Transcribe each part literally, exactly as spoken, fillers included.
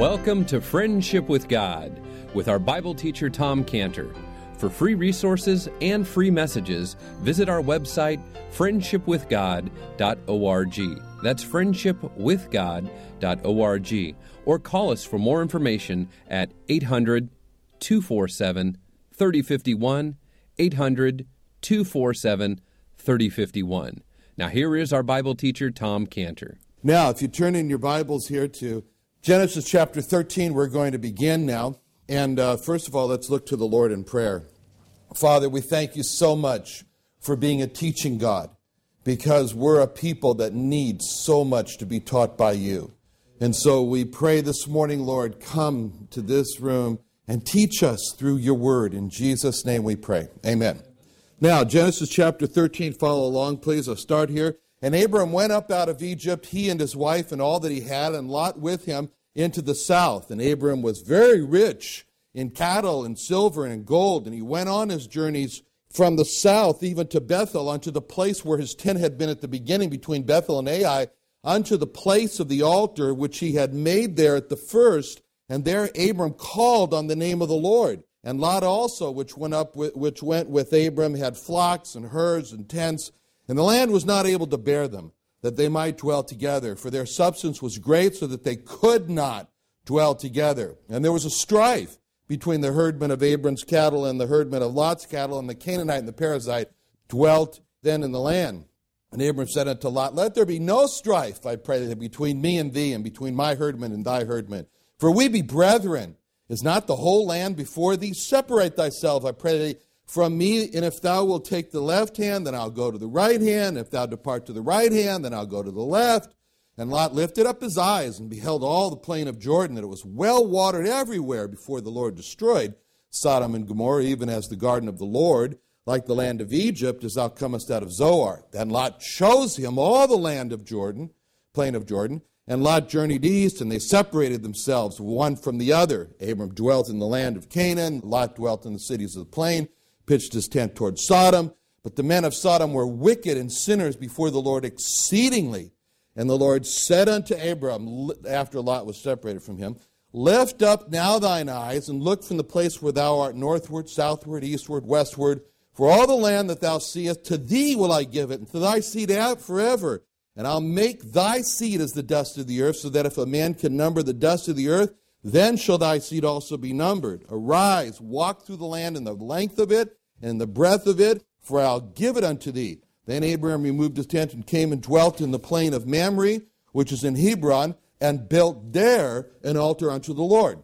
Welcome to Friendship with God with our Bible teacher Tom Cantor. For free resources and free messages, visit our website friendship with god dot org. That's friendship with god dot org. Or call us for more information at eight hundred, two four seven, three oh five one, eight hundred, two four seven, three oh five one. Now here is our Bible teacher Tom Cantor. Now, if you turn in your Bibles here to Genesis chapter thirteen, we're going to begin now. And uh, first of all, let's look to the Lord in prayer. Father, we thank you so much for being a teaching God, because we're a people that need so much to be taught by you. And so we pray this morning, Lord, come to this room and teach us through your word. In Jesus' name we pray. Amen. Now, Genesis chapter thirteen, follow along, please. I'll start here. And Abram went up out of Egypt, he and his wife and all that he had, and Lot with him, into the south. And Abram was very rich in cattle and silver and gold. And he went on his journeys from the south even to Bethel, unto the place where his tent had been at the beginning between Bethel and Ai, unto the place of the altar which he had made there at the first. And there Abram called on the name of the Lord. And Lot also, which went up, with, which went with Abram, had flocks and herds and tents. And the land was not able to bear them, that they might dwell together. For their substance was great, so that they could not dwell together. And there was a strife between the herdmen of Abram's cattle and the herdmen of Lot's cattle. And the Canaanite and the Perizzite dwelt then in the land. And Abram said unto Lot, Let there be no strife, I pray thee, between me and thee, and between my herdmen and thy herdmen. For we be brethren. Is not the whole land before thee? Separate thyself, I pray thee, from me, and if thou wilt take the left hand, then I'll go to the right hand. If thou depart to the right hand, then I'll go to the left. And Lot lifted up his eyes and beheld all the plain of Jordan, that it was well watered everywhere before the Lord destroyed Sodom and Gomorrah, even as the garden of the Lord, like the land of Egypt, as thou comest out of Zoar. Then Lot chose him all the land of Jordan, plain of Jordan, and Lot journeyed east, and they separated themselves one from the other. Abram dwelt in the land of Canaan, Lot dwelt in the cities of the plain, pitched his tent toward Sodom. But the men of Sodom were wicked and sinners before the Lord exceedingly. And the Lord said unto Abram, after Lot was separated from him, Lift up now thine eyes, and look from the place where thou art northward, southward, eastward, westward. For all the land that thou seest, to thee will I give it, and to thy seed forever. And I'll make thy seed as the dust of the earth, so that if a man can number the dust of the earth, then shall thy seed also be numbered. Arise, walk through the land in the length of it, and the breadth of it, for I'll give it unto thee. Then Abraham removed his tent and came and dwelt in the plain of Mamre, which is in Hebron, and built there an altar unto the Lord.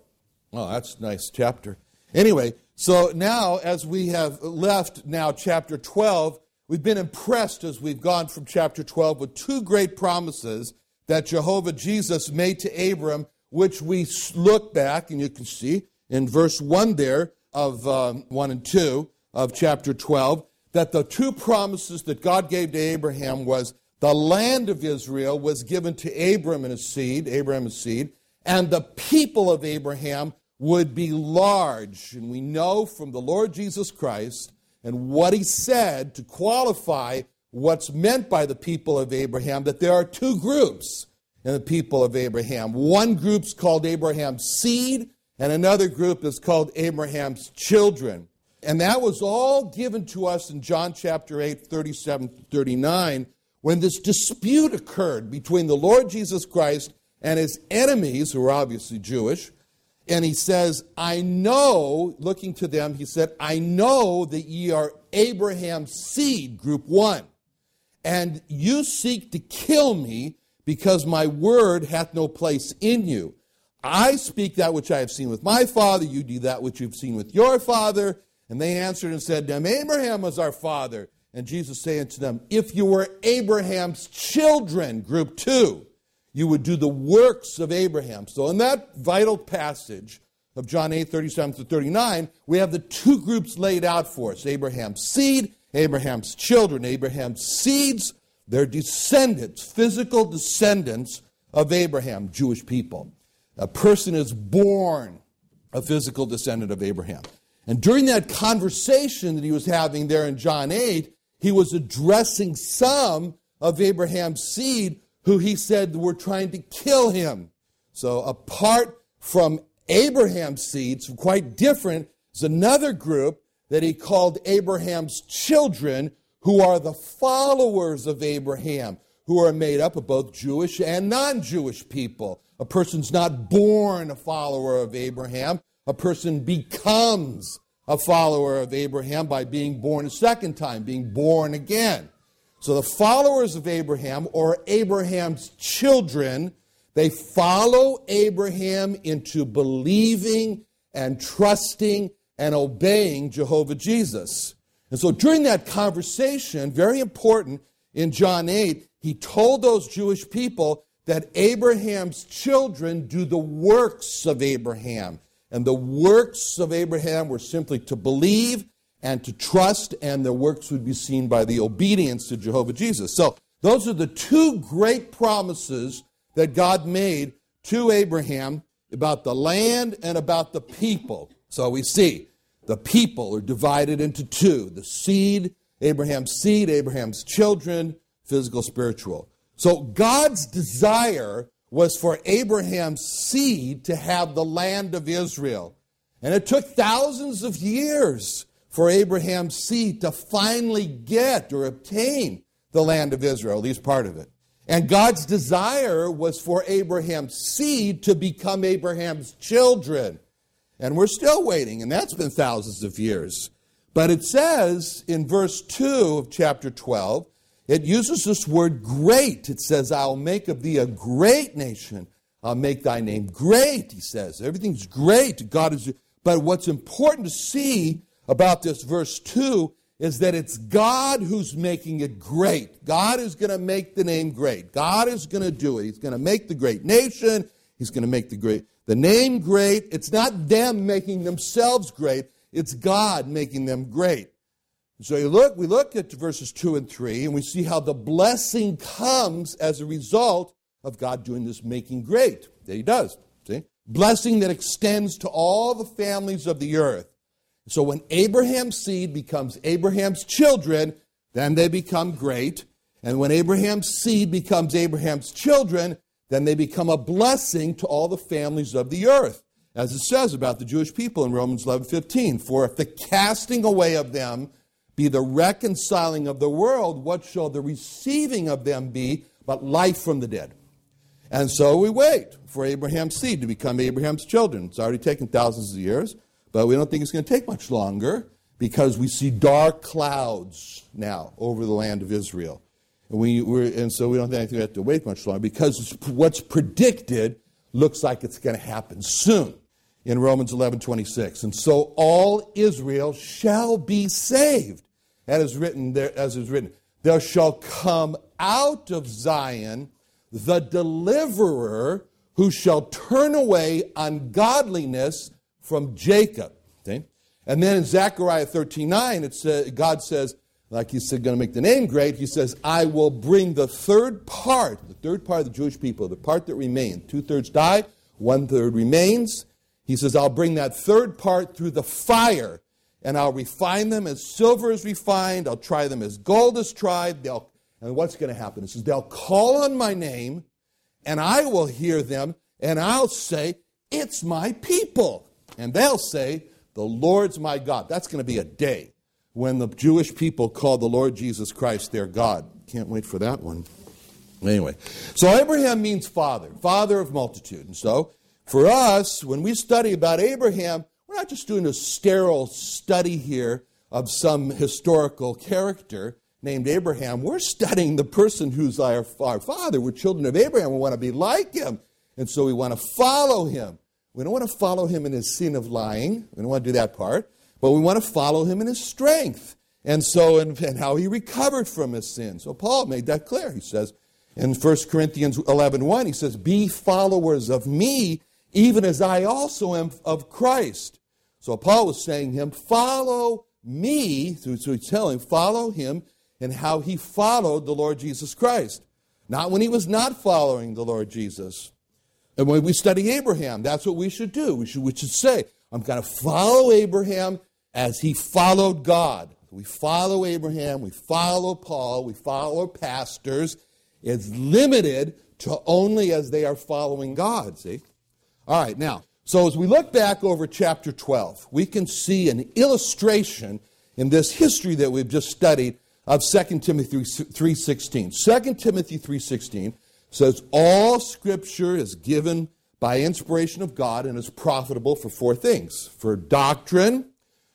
Oh, that's a nice chapter. Anyway, so now as we have left now chapter twelve, we've been impressed as we've gone from chapter twelve with two great promises that Jehovah Jesus made to Abram, which we look back, and you can see in verse one there of um, one and two of chapter twelve, that the two promises that God gave to Abraham was the land of Israel was given to Abram and his seed, Abraham and his seed, and the people of Abraham would be large. And we know from the Lord Jesus Christ and what he said to qualify what's meant by the people of Abraham, that there are two groups in the people of Abraham. One group's called Abraham's seed, and another group is called Abraham's children. And that was all given to us in John chapter eight, thirty-seven to thirty-nine, when this dispute occurred between the Lord Jesus Christ and his enemies, who were obviously Jewish. And he says, I know, looking to them, he said, I know that ye are Abraham's seed, group one, and you seek to kill me, because my word hath no place in you. I speak that which I have seen with my father, you do that which you've seen with your father. And they answered and said, Now Abraham was our father. And Jesus said to them, If you were Abraham's children, group two, you would do the works of Abraham. So in that vital passage of John eight, thirty-seven to thirty-nine, we have the two groups laid out for us, Abraham's seed, Abraham's children, Abraham's seeds. They're descendants, physical descendants of Abraham, Jewish people. A person is born a physical descendant of Abraham. And during that conversation that he was having there in John eight, he was addressing some of Abraham's seed who he said were trying to kill him. So apart from Abraham's seeds, quite different, is another group that he called Abraham's children, who are the followers of Abraham, who are made up of both Jewish and non-Jewish people. A person's not born a follower of Abraham. A person becomes a follower of Abraham by being born a second time, being born again. So the followers of Abraham, or Abraham's children, they follow Abraham into believing and trusting and obeying Jehovah Jesus. And so during that conversation, very important, in John eight, he told those Jewish people that Abraham's children do the works of Abraham. And the works of Abraham were simply to believe and to trust, and the works would be seen by the obedience to Jehovah Jesus. So those are the two great promises that God made to Abraham about the land and about the people. So we see the people are divided into two, the seed, Abraham's seed, Abraham's children, physical, spiritual. So God's desire was for Abraham's seed to have the land of Israel. And it took thousands of years for Abraham's seed to finally get or obtain the land of Israel, at least part of it. And God's desire was for Abraham's seed to become Abraham's children. And we're still waiting, and that's been thousands of years. But it says in verse two of chapter twelve, it uses this word great. It says, I'll make of thee a great nation. I'll make thy name great, he says. Everything's great. God is. But what's important to see about this verse two is that it's God who's making it great. God is going to make the name great. God is going to do it. He's going to make the great nation. He's going to make the great the name great. It's not them making themselves great. It's God making them great. So you look, we look at verses two and three, and we see how the blessing comes as a result of God doing this making great. That he does. See? Blessing that extends to all the families of the earth. So when Abraham's seed becomes Abraham's children, then they become great. And when Abraham's seed becomes Abraham's children, then they become a blessing to all the families of the earth. As it says about the Jewish people in Romans eleven fifteen, for if the casting away of them be the reconciling of the world, what shall the receiving of them be but life from the dead? And so we wait for Abraham's seed to become Abraham's children. It's already taken thousands of years, but we don't think it's going to take much longer because we see dark clouds now over the land of Israel. And, we, we're, and so we don't think we have to wait much longer because what's predicted looks like it's going to happen soon. In Romans eleven twenty-six, and so all Israel shall be saved. That is written there, as is written, there shall come out of Zion the deliverer who shall turn away ungodliness from Jacob. Okay? And then in Zechariah thirteen nine, it says, God says, like he said, going to make the name great. He says, I will bring the third part, the third part of the Jewish people, the part that remained. Two thirds died, one third remains. He says, I'll bring that third part through the fire, and I'll refine them as silver is refined. I'll try them as gold is tried. They'll, and what's going to happen? It says, they'll call on my name, and I will hear them, and I'll say, it's my people. And they'll say, the Lord's my God. That's going to be a day when the Jewish people call the Lord Jesus Christ their God. Can't wait for that one. Anyway, so Abraham means father, father of multitude. And so, for us, when we study about Abraham, we're not just doing a sterile study here of some historical character named Abraham. We're studying the person who's our, our father. We're children of Abraham. We want to be like him, and so we want to follow him. We don't want to follow him in his sin of lying. We don't want to do that part, but we want to follow him in his strength, and so and, and how he recovered from his sin. So Paul made that clear. He says in First Corinthians eleven one, he says, be followers of me, even as I also am of Christ. So Paul was saying to him, follow me. So he's telling him, follow him in how he followed the Lord Jesus Christ. Not when he was not following the Lord Jesus. And when we study Abraham, that's what we should do. We should, we should say, I'm going to follow Abraham as he followed God. We follow Abraham, we follow Paul, we follow pastors. It's limited to only as they are following God, see? All right, now, So as we look back over chapter twelve, we can see an illustration in this history that we've just studied of Second Timothy three sixteen. Second Timothy three sixteen says, all Scripture is given by inspiration of God and is profitable for four things: for doctrine,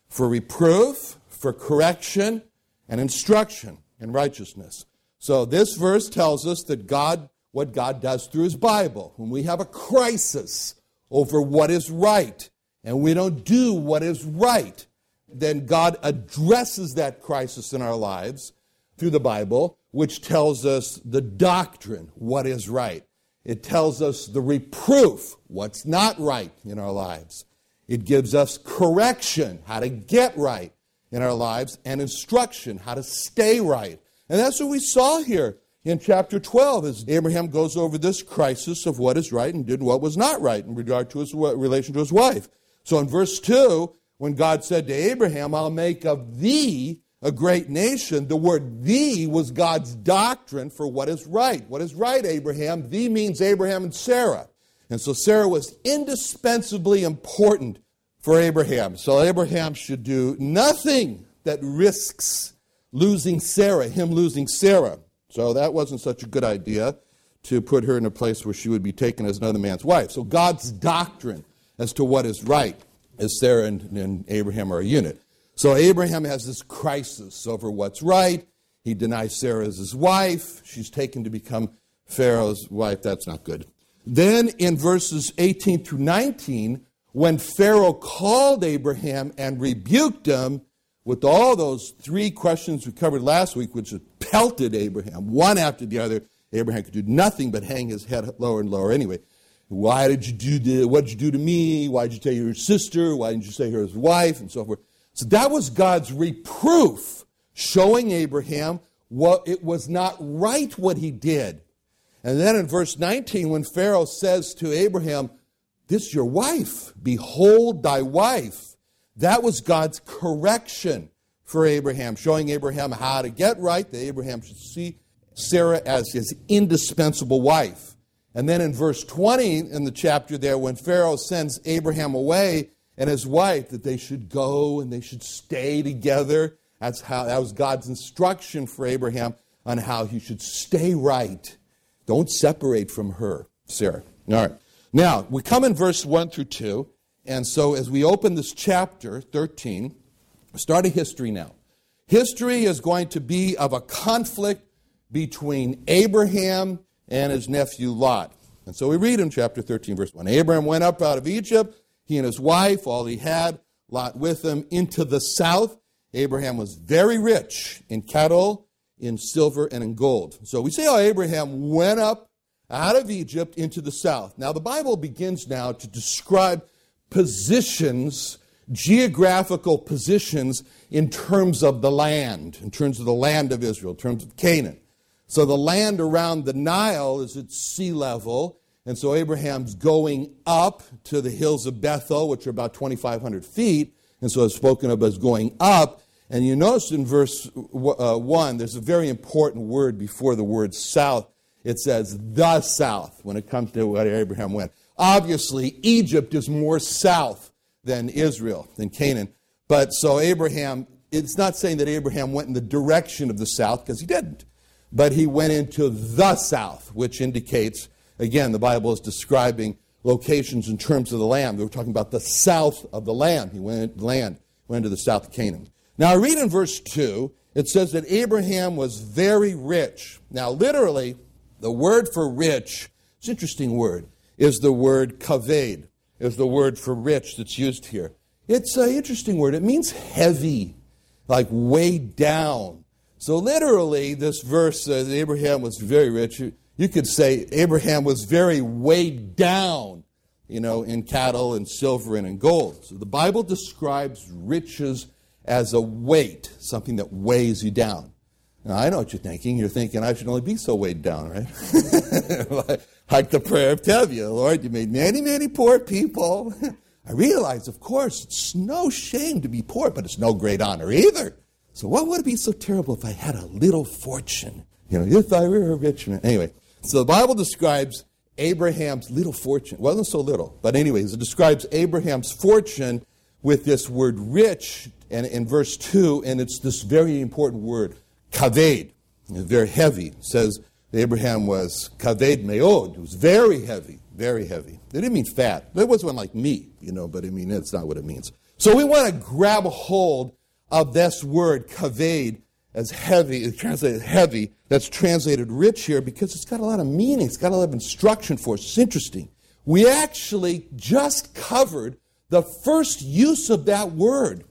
for reproof, for correction, and instruction in righteousness. So this verse tells us that God, what God does through His Bible, when we have a crisis over what is right and we don't do what is right, then God addresses that crisis in our lives through the Bible, which tells us the doctrine, what is right. It tells us the reproof, what's not right in our lives. It gives us correction, how to get right in our lives, and instruction, how to stay right. And that's what we saw here in chapter twelve, as Abraham goes over this crisis of what is right and did what was not right in regard to his relation to his wife. So in verse two, when God said to Abraham, I'll make of thee a great nation, the word thee was God's doctrine for what is right. What is right, Abraham? Thee means Abraham and Sarah. And so Sarah was indispensably important for Abraham. So Abraham should do nothing that risks losing Sarah, him losing Sarah. So that wasn't such a good idea to put her in a place where she would be taken as another man's wife. So God's doctrine as to what is right is Sarah and, and Abraham are a unit. So Abraham has this crisis over what's right. He denies Sarah as his wife. She's taken to become Pharaoh's wife. That's not good. Then in verses eighteen through nineteen, when Pharaoh called Abraham and rebuked him with all those three questions we covered last week, which pelted Abraham, one after the other, Abraham could do nothing but hang his head lower and lower anyway. Why did you do this? What did you do to me? Why did you take your sister? Why didn't you say her as wife? And so forth. So that was God's reproof, showing Abraham what it was not right what he did. And then in verse nineteen, when Pharaoh says to Abraham, this your wife, behold thy wife, that was God's correction for Abraham, showing Abraham how to get right, that Abraham should see Sarah as his indispensable wife. And then in verse twenty in the chapter there, when Pharaoh sends Abraham away and his wife, that they should go and they should stay together. That's how, that was God's instruction for Abraham on how he should stay right. Don't separate from her, Sarah. All right. Now, we come in verse one through two. And so as we open this chapter thirteen, we start a history now. History is going to be of a conflict between Abraham and his nephew Lot. And so we read in chapter thirteen, verse one. Abraham went up out of Egypt, he and his wife, all he had, Lot with him, into the south. Abraham was very rich in cattle, in silver, and in gold. So we see how Abraham went up out of Egypt into the south. Now the Bible begins now to describe positions, geographical positions, in terms of the land, in terms of the land of Israel, in terms of Canaan. So the land around the Nile is at sea level. And so Abraham's going up to the hills of Bethel, which are about twenty-five hundred feet. And so it's spoken of as going up. And you notice in verse one, there's a very important word before the word south. It says the south when it comes to where Abraham went. Obviously, Egypt is more south than Israel, than Canaan. But so Abraham, it's not saying that Abraham went in the direction of the south, because he didn't. But he went into the south, which indicates, again, the Bible is describing locations in terms of the land. We're talking about the south of the land. He went to land, went to the south of Canaan. Now, I read in verse two, it says that Abraham was very rich. Now, literally, the word for rich, it's an interesting word, is the word kaved, is the word for rich that's used here. It's an interesting word. It means heavy, like weighed down. So literally, this verse says Abraham was very rich. You could say Abraham was very weighed down, you know, in cattle and silver and in gold. So the Bible describes riches as a weight, something that weighs you down. Now, I know what you're thinking. You're thinking, I should only be so weighed down, right? like, like the prayer of Tevye, Lord, you made many, many poor people. I realize, of course, it's no shame to be poor, but it's no great honor either. So what would it be so terrible if I had a little fortune? You know, if I were a rich man. Anyway. So the Bible describes Abraham's little fortune. Well, it wasn't so little, but anyways, it describes Abraham's fortune with this word rich, and in verse two, and it's this very important word, kaved, very heavy. It says Abraham was kaved meod, it was very heavy, very heavy. They didn't mean fat. That was one like meat, you know, but I mean, that's not what it means. So we want to grab a hold of this word kaved as heavy, it's translated heavy, that's translated rich here because it's got a lot of meaning, it's got a lot of instruction for us. It's interesting. We actually just covered the first use of that word.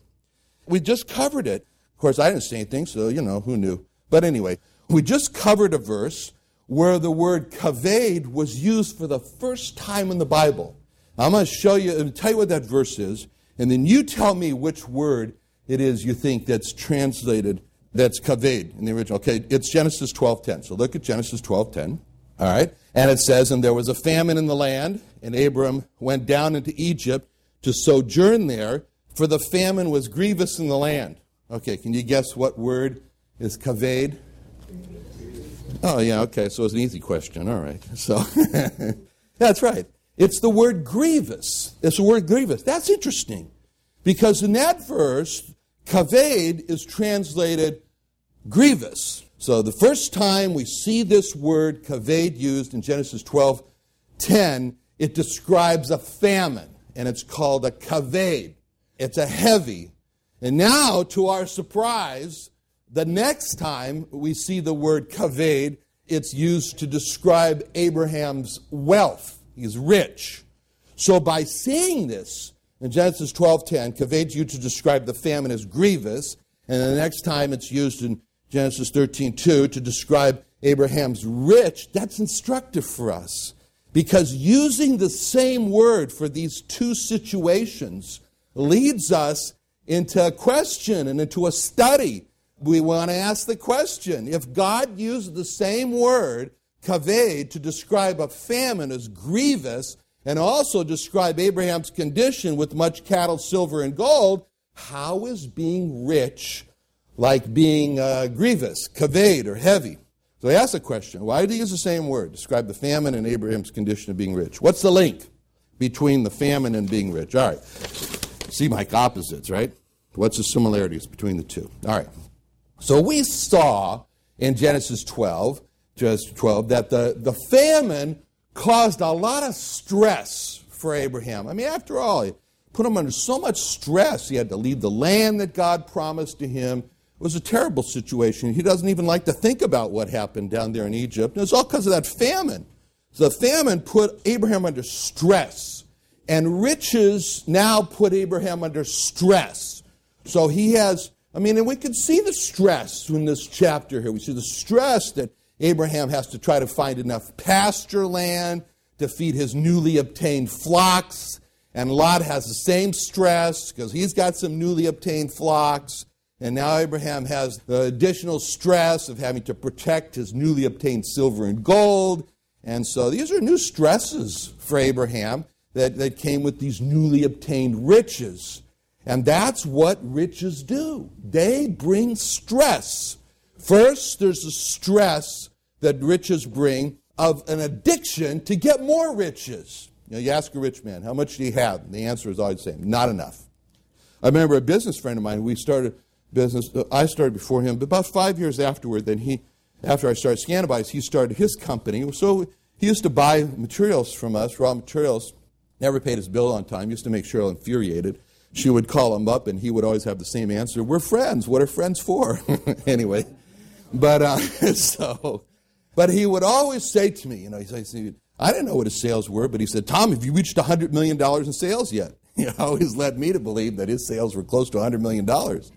We just covered it. Of course, I didn't say anything, so, you know, who knew? But anyway, we just covered a verse where the word kaved was used for the first time in the Bible. I'm going to show you, I'll tell you what that verse is, and then you tell me which word it is you think that's translated, that's kaved in the original. Okay, it's Genesis twelve ten. So look at Genesis twelve ten. All right. And it says, and there was a famine in the land, and Abram went down into Egypt to sojourn there, for the famine was grievous in the land. Okay, can you guess what word is kaved? Oh, yeah, okay, so it's an easy question. All right. So that's right. It's the word grievous. It's the word grievous. That's interesting, because in that verse, kaved is translated grievous. So the first time we see this word kaved used in Genesis twelve ten, it describes a famine, and it's called a kaved. It's a heavy. And now, to our surprise, the next time we see the word kaved, it's used to describe Abraham's wealth. He's rich. So by seeing this, in Genesis twelve ten, kaved is used to describe the famine as grievous, and the next time it's used in Genesis thirteen two to describe Abraham's rich. That's instructive for us, because using the same word for these two situations leads us into a question and into a study. We want to ask the question, if God used the same word, kaved, to describe a famine as grievous, and also describe Abraham's condition with much cattle, silver, and gold, how is being rich like being uh, grievous, kaved, or heavy? So I asked the question, why did he use the same word, describe the famine and Abraham's condition of being rich? What's the link between the famine and being rich? All right. See, like opposites, right? What's the similarities between the two? All right. So we saw in Genesis twelve, just twelve, that the, the famine caused a lot of stress for Abraham. I mean, after all, it put him under so much stress. He had to leave the land that God promised to him. It was a terrible situation. He doesn't even like to think about what happened down there in Egypt. And it's all because of that famine. So the famine put Abraham under stress. And riches now put Abraham under stress. So he has, I mean, and we can see the stress in this chapter here. We see the stress that Abraham has to try to find enough pasture land to feed his newly obtained flocks. And Lot has the same stress because he's got some newly obtained flocks. And now Abraham has the additional stress of having to protect his newly obtained silver and gold. And so these are new stresses for Abraham that, that came with these newly obtained riches. And that's what riches do. They bring stress. First, there's the stress that riches bring of an addiction to get more riches. You know, you ask a rich man, how much do you have? And the answer is always the same, not enough. I remember a business friend of mine, we started business, I started before him, but about five years afterward, then he, after I started Scandabies, he started his company. So he used to buy materials from us, raw materials, never paid his bill on time, used to make Cheryl infuriated. She would call him up and he would always have the same answer, we're friends, what are friends for? Anyway. But uh, so, but he would always say to me, you know, he said, I didn't know what his sales were, but he said, Tom, have you reached one hundred million dollars in sales yet? He always led me to believe that his sales were close to one hundred million dollars.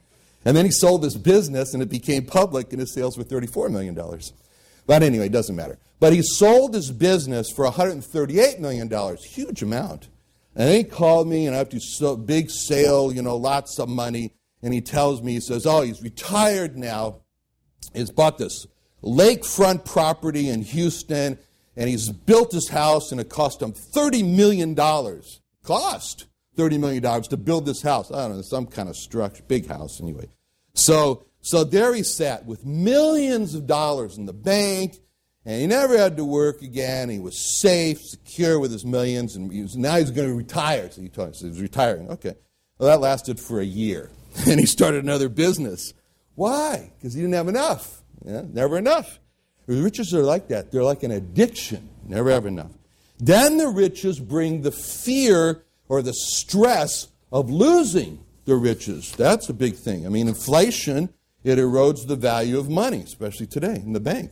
And then he sold his business and it became public and his sales were thirty-four million dollars. But anyway, it doesn't matter. But he sold his business for one hundred thirty-eight million dollars, huge amount. And he called me and after a big sale, you know, lots of money. And he tells me, he says, oh, he's retired now. He's bought this lakefront property in Houston, and he's built his house, and it cost him thirty million dollars. Cost thirty million dollars to build this house. I don't know, some kind of structure, big house anyway. So so there he sat with millions of dollars in the bank, And he never had to work again. He was safe, secure with his millions, and he was, now he's going to retire. So he told us he was retiring. Okay. Well, that lasted for a year. And he started another business. Why? Because he didn't have enough. Yeah, never enough. The riches are like that. They're like an addiction. Never have enough. Then the riches bring the fear or the stress of losing the riches. That's a big thing. I mean, inflation, it erodes the value of money, especially today in the bank.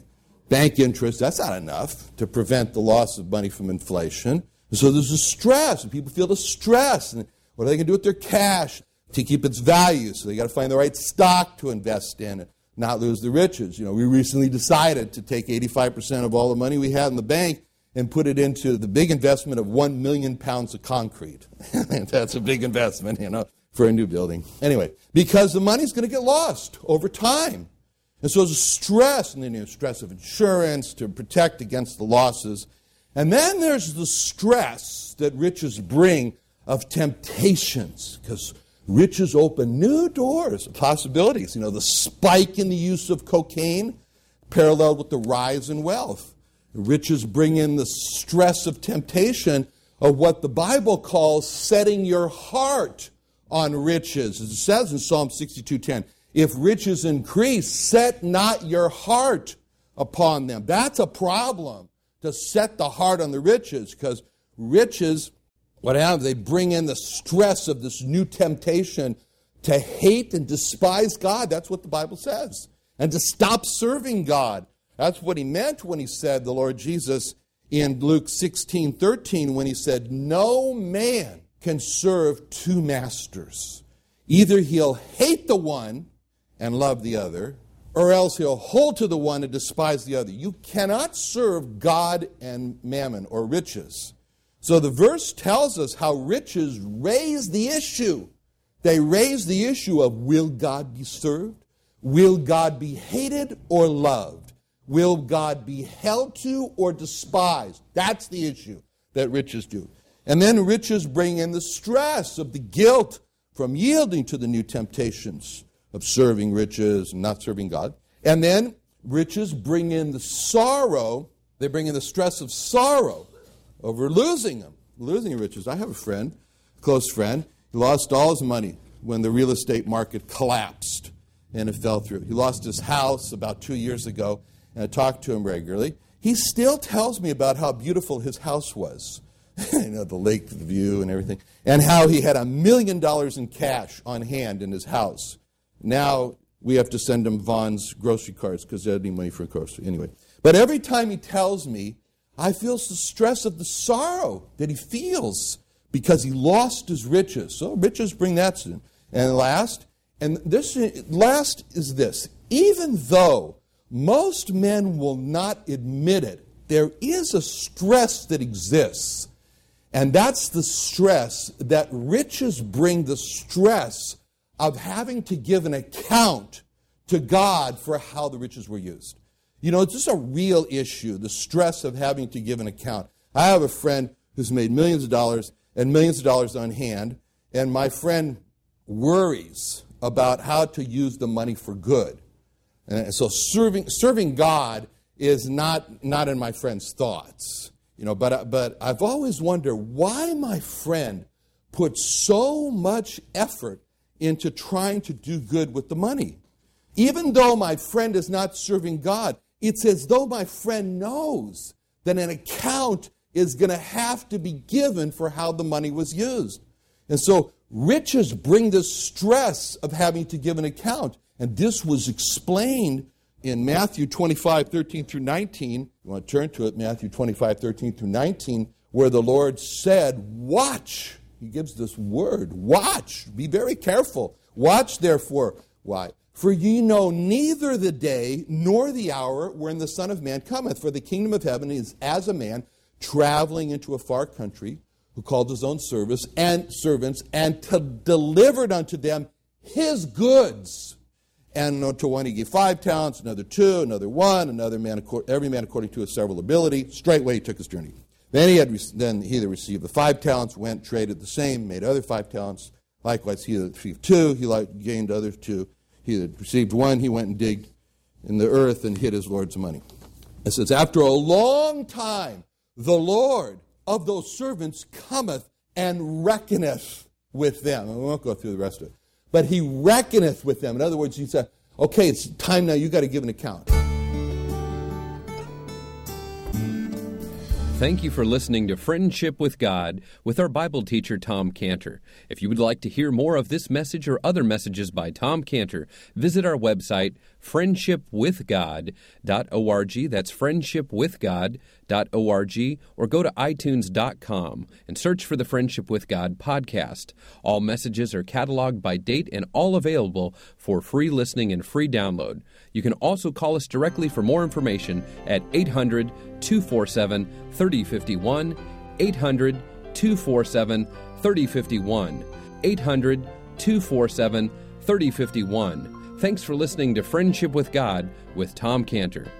Bank interest, that's not enough to prevent the loss of money from inflation. So there's a stress, and people feel the stress. And what are they going to do with their cash to keep its value? So they got to find the right stock to invest in and not lose the riches. You know, we recently decided to take eighty-five percent of all the money we had in the bank and put it into the big investment of one million pounds of concrete. That's a big investment, you know, for a new building. Anyway, because the money's going to get lost over time. And so there's a stress, and then there's stress of insurance to protect against the losses. And then there's the stress that riches bring of temptations, because riches open new doors of possibilities. You know, the spike in the use of cocaine paralleled with the rise in wealth. Riches bring in the stress of temptation of what the Bible calls setting your heart on riches. As it says in Psalm sixty-two ten, if riches increase, set not your heart upon them. That's a problem, to set the heart on the riches, because riches, what have they, bring in the stress of this new temptation to hate and despise God. That's what the Bible says. And to stop serving God. That's what he meant when he said, the Lord Jesus, in Luke sixteen thirteen, when he said, no man can serve two masters. Either he'll hate the one and love the other, or else he'll hold to the one and despise the other. You cannot serve God and mammon or riches. So the verse tells us how riches raise the issue. They raise the issue of, will God be served? Will God be hated or loved? Will God be held to or despised? That's the issue that riches do. And then riches bring in the stress of the guilt from yielding to the new temptations of serving riches and not serving God. And then riches bring in the sorrow. They bring in the stress of sorrow over losing them, losing riches. I have a friend, a close friend, he lost all his money when the real estate market collapsed and it fell through. He lost his house about two years ago, and I talked to him regularly. He still tells me about how beautiful his house was, you know, the lake, the view, and everything, and how he had a million dollars in cash on hand in his house. Now we have to send him Vaughn's grocery cards because they don't need money for grocery. Anyway, but every time he tells me, I feel the stress of the sorrow that he feels because he lost his riches. So riches bring that to him. And last, and this last is this. Even though most men will not admit it, there is a stress that exists. And that's the stress that riches bring, the stress of having to give an account to God for how the riches were used. You know, it's just a real issue, the stress of having to give an account. I have a friend who's made millions of dollars and millions of dollars on hand, and my friend worries about how to use the money for good. And so serving serving God is not, not in my friend's thoughts. You know, but, but I've always wondered why my friend put so much effort into trying to do good with the money. Even though my friend is not serving God, it's as though my friend knows that an account is going to have to be given for how the money was used. And so riches bring the stress of having to give an account. And this was explained in Matthew twenty-five, thirteen through nineteen. You want to turn to it, Matthew twenty-five, thirteen through nineteen, where the Lord said, watch. He gives this word, watch. Be very careful. Watch, therefore. Why? For ye know neither the day nor the hour wherein the Son of Man cometh. For the kingdom of heaven is as a man traveling into a far country, who called his own service and servants, and to delivered unto them his goods. And unto one he gave five talents, another two, another one, another man, every man according to his several ability. Straightway he took his journey. Then he had then he that received the five talents went, traded the same, made other five talents. Likewise, he that received two, he gained other two. He that received one, he went and digged in the earth and hid his Lord's money. It says, after a long time, the Lord of those servants cometh and reckoneth with them. I won't go through the rest of it. But he reckoneth with them. In other words, he said, okay, it's time now. You got to give an account. Thank you for listening to Friendship with God with our Bible teacher, Tom Cantor. If you would like to hear more of this message or other messages by Tom Cantor, visit our website, friendship with god dot org. That's friendship with god dot org. Or go to i tunes dot com and search for the Friendship with God podcast. All messages are cataloged by date and all available for free listening and free download. You can also call us directly for more information at eight hundred, two four seven, three oh five one, eight hundred, two four seven, three oh five one, eight hundred, two four seven, three oh five one. Thanks for listening to Friendship with God with Tom Cantor.